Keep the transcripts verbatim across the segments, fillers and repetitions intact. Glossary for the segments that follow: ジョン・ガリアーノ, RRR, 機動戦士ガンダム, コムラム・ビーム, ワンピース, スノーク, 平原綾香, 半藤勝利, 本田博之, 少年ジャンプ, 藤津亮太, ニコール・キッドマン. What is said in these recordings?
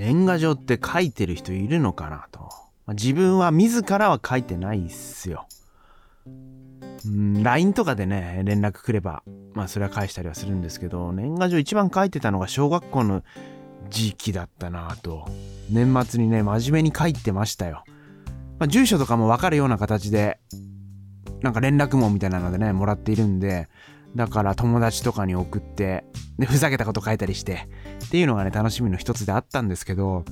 年賀状って書いてる人いるのかなと。自分は自らは書いてないっすよ。うん、ライン とかでね、連絡くれば、まあそれは返したりはするんですけど、年賀状一番書いてたのが小学校の時期だったなと。年末にね、真面目に書いてましたよ。まあ、住所とかも分かるような形で、なんか連絡網みたいなのでね、もらっているんで、だから友達とかに送って、で、ふざけたこと書いたりして、っていうのがね、楽しみの一つであったんですけど、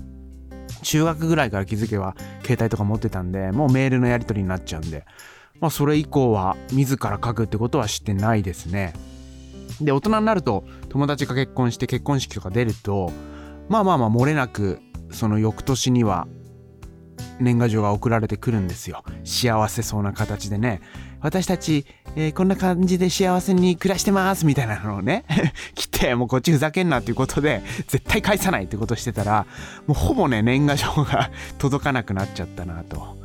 中学ぐらいから気づけば携帯とか持ってたんで、もうメールのやり取りになっちゃうんで、まあそれ以降は自ら書くってことはしてないですね。で、大人になると友達が結婚して結婚式とか出ると、まあまあまあ漏れなくその翌年には年賀状が送られてくるんですよ。幸せそうな形でね、私たち、えー、こんな感じで幸せに暮らしてますみたいなのをね来て、もうこっちふざけんなっていうことで絶対返さないってことしてたら、もうほぼね年賀状が届かなくなっちゃったなと。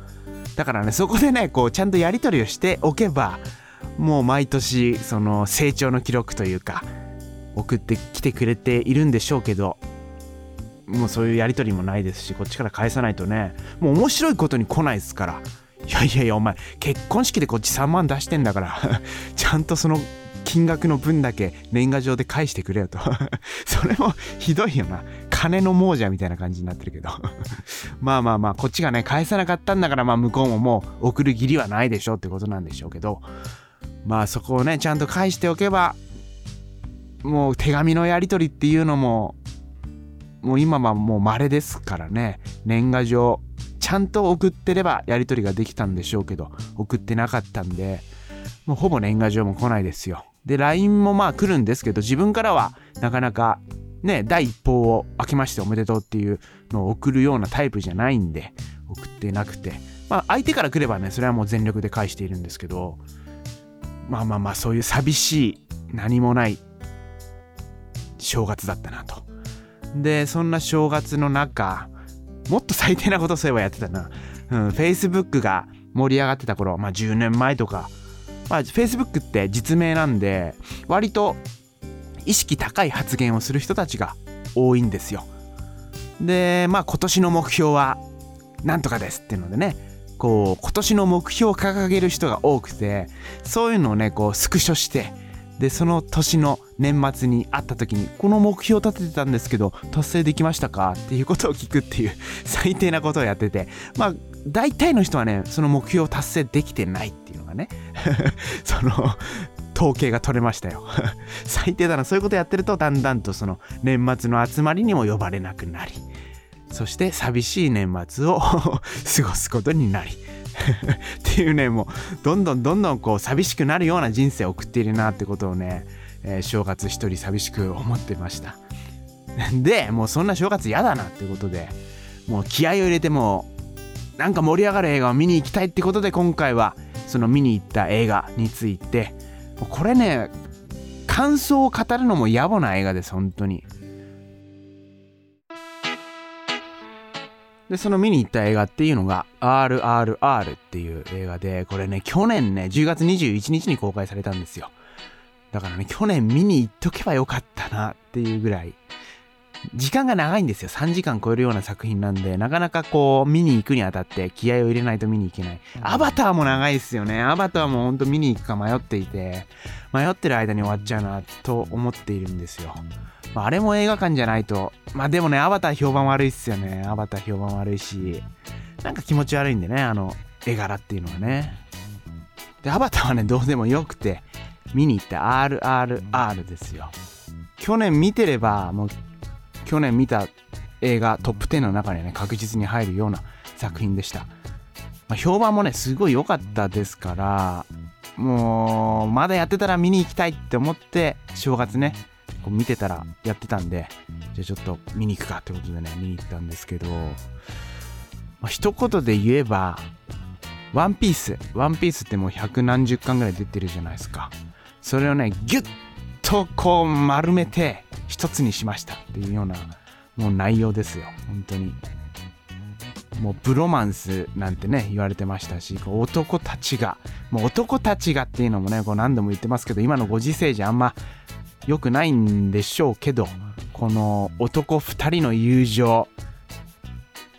だからね、そこでね、こうちゃんとやり取りをしておけば、もう毎年その成長の記録というか送ってきてくれているんでしょうけど、もうそういうやり取りもないですし、こっちから返さないとね、もう面白いことに来ないですから。いやいやいや、お前結婚式でこっちさんまん出してんだからちゃんとその金額の分だけ年賀状で返してくれよとそれもひどいよな、金の亡者みたいな感じになってるけどまあまあまあ、こっちがね返さなかったんだから、まあ向こうももう送る義理はないでしょってことなんでしょうけど、まあそこをねちゃんと返しておけば、もう手紙のやり取りっていうのももう今はもう稀ですからね。年賀状ちゃんと送ってればやり取りができたんでしょうけど、送ってなかったんで、もうほぼ年賀状も来ないですよ。で ライン もまあ来るんですけど、自分からはなかなかね、第一報を明けましておめでとうっていうのを送るようなタイプじゃないんで送ってなくて、まあ相手から来ればね、それはもう全力で返しているんですけど、まあまあまあそういう寂しい何もない正月だったなと。で、そんな正月の中、もっと最低なことそういえばやってたな。うん、Facebook が盛り上がってた頃、まあじゅうねんまえとか、まあ Facebook って実名なんで、割と意識高い発言をする人たちが多いんですよ。で、まあ今年の目標はなんとかですっていうのでね、こう今年の目標を掲げる人が多くて、そういうのをね、こうスクショして、でその年の年末に会った時に、この目標立ててたんですけど達成できましたかっていうことを聞くっていう最低なことをやってて、まあ大体の人はね、その目標を達成できてないっていうのがねその統計が取れましたよ最低だな。そういうことやってると、だんだんとその年末の集まりにも呼ばれなくなり、そして寂しい年末を過ごすことになりっていうね、もうどんどんどんどんこう寂しくなるような人生を送っているなってことをね、えー、正月一人寂しく思ってました。でもうそんな正月やだなってことで、もう気合を入れて、もうなんか盛り上がる映画を見に行きたいってことで、今回はその見に行った映画について、もうこれね感想を語るのも野暮な映画です本当に。でその見に行った映画っていうのが アールアールアール っていう映画で、これね去年ねじゅうがつにじゅういちにちに公開されたんですよ。だからね、去年見に行っとけばよかったなっていうぐらい時間が長いんですよ。さんじかん超えるような作品なんで、なかなかこう見に行くにあたって気合を入れないと見に行けない。アバターも長いですよね。アバターもほんと見に行くか迷っていて、迷ってる間に終わっちゃうなと思っているんですよ。まあ、あれも映画館じゃないと。まあでもね、アバター評判悪いっすよね。アバター評判悪いし、なんか気持ち悪いんでね、あの絵柄っていうのはね。でアバターはねどうでもよくて、見に行った アールアールアール ですよ。去年見てれば、もう去年見た映画トップじゅうの中にね確実に入るような作品でした。まあ、評判もねすごい良かったですから、もうまだやってたら見に行きたいって思って、正月ねこう見てたらやってたんで、じゃあちょっと見に行くかってことでね見に行ったんですけど、まあ、一言で言えばワンピースワンピースってもう百何十巻ぐらい出てるじゃないですか。それをねギュッとこう丸めて一つにしましたっていうようなもう内容ですよ本当に。もうブロマンスなんてね言われてましたし、こう男たちがもう男たちがっていうのもねこう何度も言ってますけど、今のご時世じゃあんま良くないんでしょうけど、この男ふたりの友情、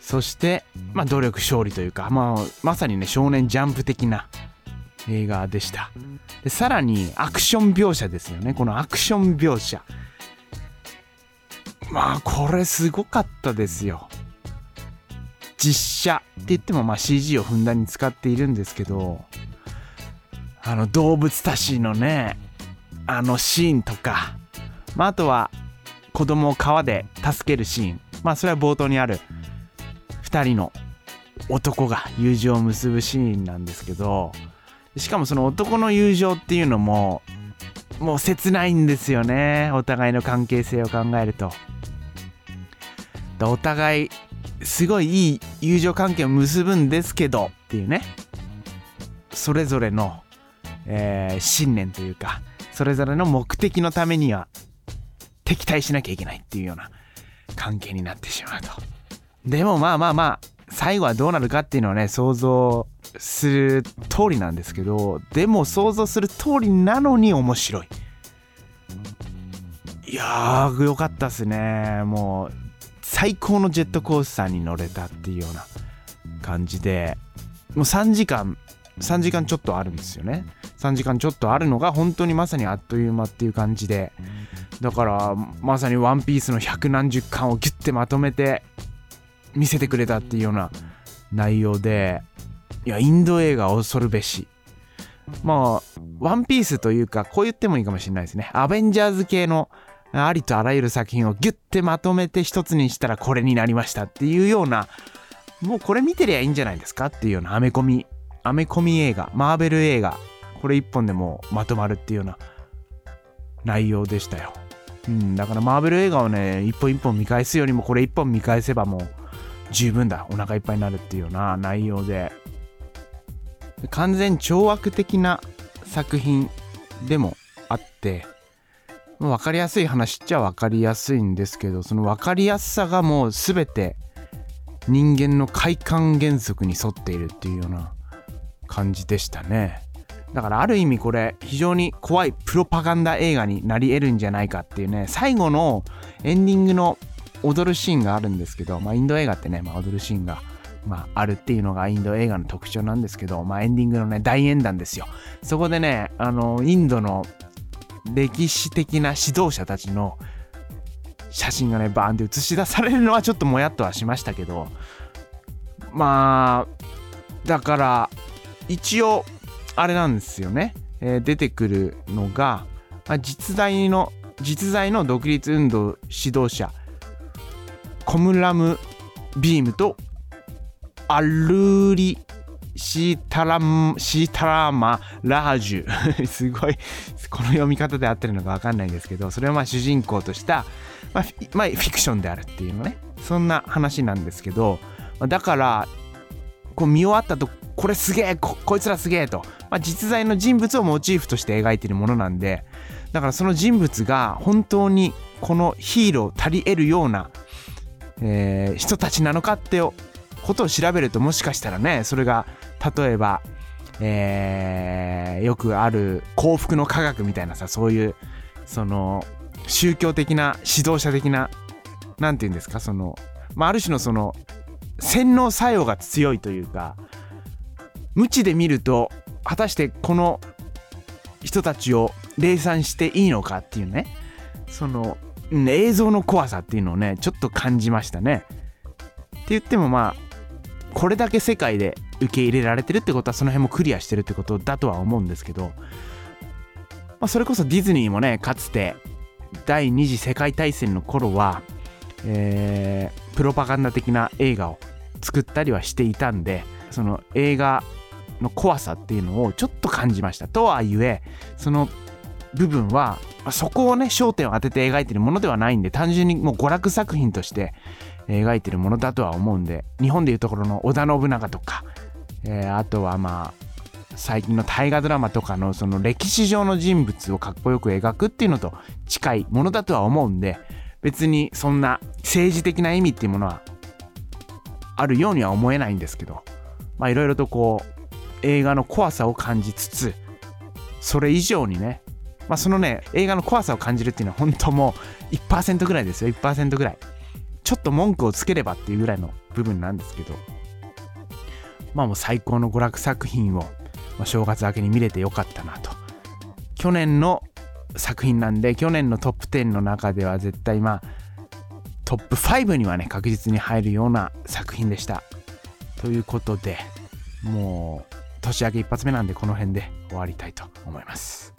そして、まあ、努力勝利というか、まあ、まさにね少年ジャンプ的な映画でした。でさらにアクション描写ですよね。このアクション描写、まあこれすごかったですよ。実写って言ってもまあ シージー をふんだんに使っているんですけど、あの動物たちのねあのシーンとか、まあ、あとは子供を川で助けるシーン、まあそれは冒頭にあるふたりの男が友情を結ぶシーンなんですけど、しかもその男の友情っていうのももう切ないんですよね。お互いの関係性を考えると、お互いすごいいい友情関係を結ぶんですけどっていうね、それぞれの、えー、信念というかそれぞれの目的のためには敵対しなきゃいけないっていうような関係になってしまうと。でもまあまあまあ最後はどうなるかっていうのはね想像する通りなんですけど、でも想像する通りなのに面白い。いやーよかったっすね。もう最高のジェットコースターに乗れたっていうような感じで、もうさんじかんさんじかんちょっとあるんですよね。さんじかんちょっとあるのが本当にまさにあっという間っていう感じで、だからまさにワンピースの百何十巻をギュッてまとめて見せてくれたっていうような内容で、いやインド映画恐るべし。まあワンピースというかこう言ってもいいかもしれないですね。アベンジャーズ系のありとあらゆる作品をギュッてまとめて一つにしたらこれになりましたっていうような、もうこれ見てりゃいいんじゃないですかっていうようなアメコミアメコミ映画、マーベル映画、これ一本でもまとまるっていうような内容でしたよ。うん、だからマーベル映画をね一本一本見返すよりもこれ一本見返せばもう十分だ、お腹いっぱいになるっていうような内容で、完全懲悪的な作品でもあって、分かりやすい話っちゃ分かりやすいんですけど、その分かりやすさがもう全て人間の快感原則に沿っているっていうような感じでしたね。だからある意味これ非常に怖いプロパガンダ映画になり得るんじゃないかっていうね。最後のエンディングの踊るシーンがあるんですけど、まあ、インド映画ってね、まあ、踊るシーンが、まあ、あるっていうのがインド映画の特徴なんですけど、まあ、エンディングのね大演壇ですよ。そこでねあのインドの歴史的な指導者たちの写真がねバーンって映し出されるのはちょっともやっとはしましたけど、まあだから一応あれなんですよね、えー、出てくるのが、まあ、実在の実在の独立運動指導者コムラムビームとアルーリシータラムシータラマラージュすごいこの読み方で合ってるのか分かんないんですけど、それをまあ主人公とした、まあまあ、フィクションであるっていうのね、そんな話なんですけど、だからこう見終わったとこれすげえ こ, こいつらすげえと、まあ、実在の人物をモチーフとして描いているものなんで、だからその人物が本当にこのヒーロー足り得るような、えー、人たちなのかってよことを調べると、もしかしたらねそれが例えば、えー、よくある幸福の科学みたいなさ、そういうその宗教的な指導者的ななんていうんですか、その、まあ、ある種のその洗脳作用が強いというか、無知で見ると果たしてこの人たちを冷散していいのかっていうね、その、うん、映像の怖さっていうのをねちょっと感じましたね。って言ってもまあこれだけ世界で受け入れられてるってことはその辺もクリアしてるってことだとは思うんですけど、まあ、それこそディズニーもねかつて第二次世界大戦の頃は、えー、プロパガンダ的な映画を作ったりはしていたんで、その映画の怖さっていうのをちょっと感じましたとはいえ、その部分はそこをね焦点を当てて描いてるものではないんで、単純にもう娯楽作品として描いてるものだとは思うんで、日本でいうところの織田信長とか、えー、あとはまあ最近の大河ドラマとかのその歴史上の人物をかっこよく描くっていうのと近いものだとは思うんで、別にそんな政治的な意味っていうものはあるようには思えないんですけど、まあいろいろとこう映画の怖さを感じつつ、それ以上にね、まあそのね映画の怖さを感じるっていうのは本当もう いちパーセント ぐらいですよ。 いちパーセント ぐらいちょっと文句をつければっていうぐらいの部分なんですけど、まあもう最高の娯楽作品を、まあ、正月明けに見れてよかったなと。去年の作品なんで、去年のトップじゅうの中では絶対まあトップごにはね確実に入るような作品でした。ということで、もう年明け一発目なんでこの辺で終わりたいと思います。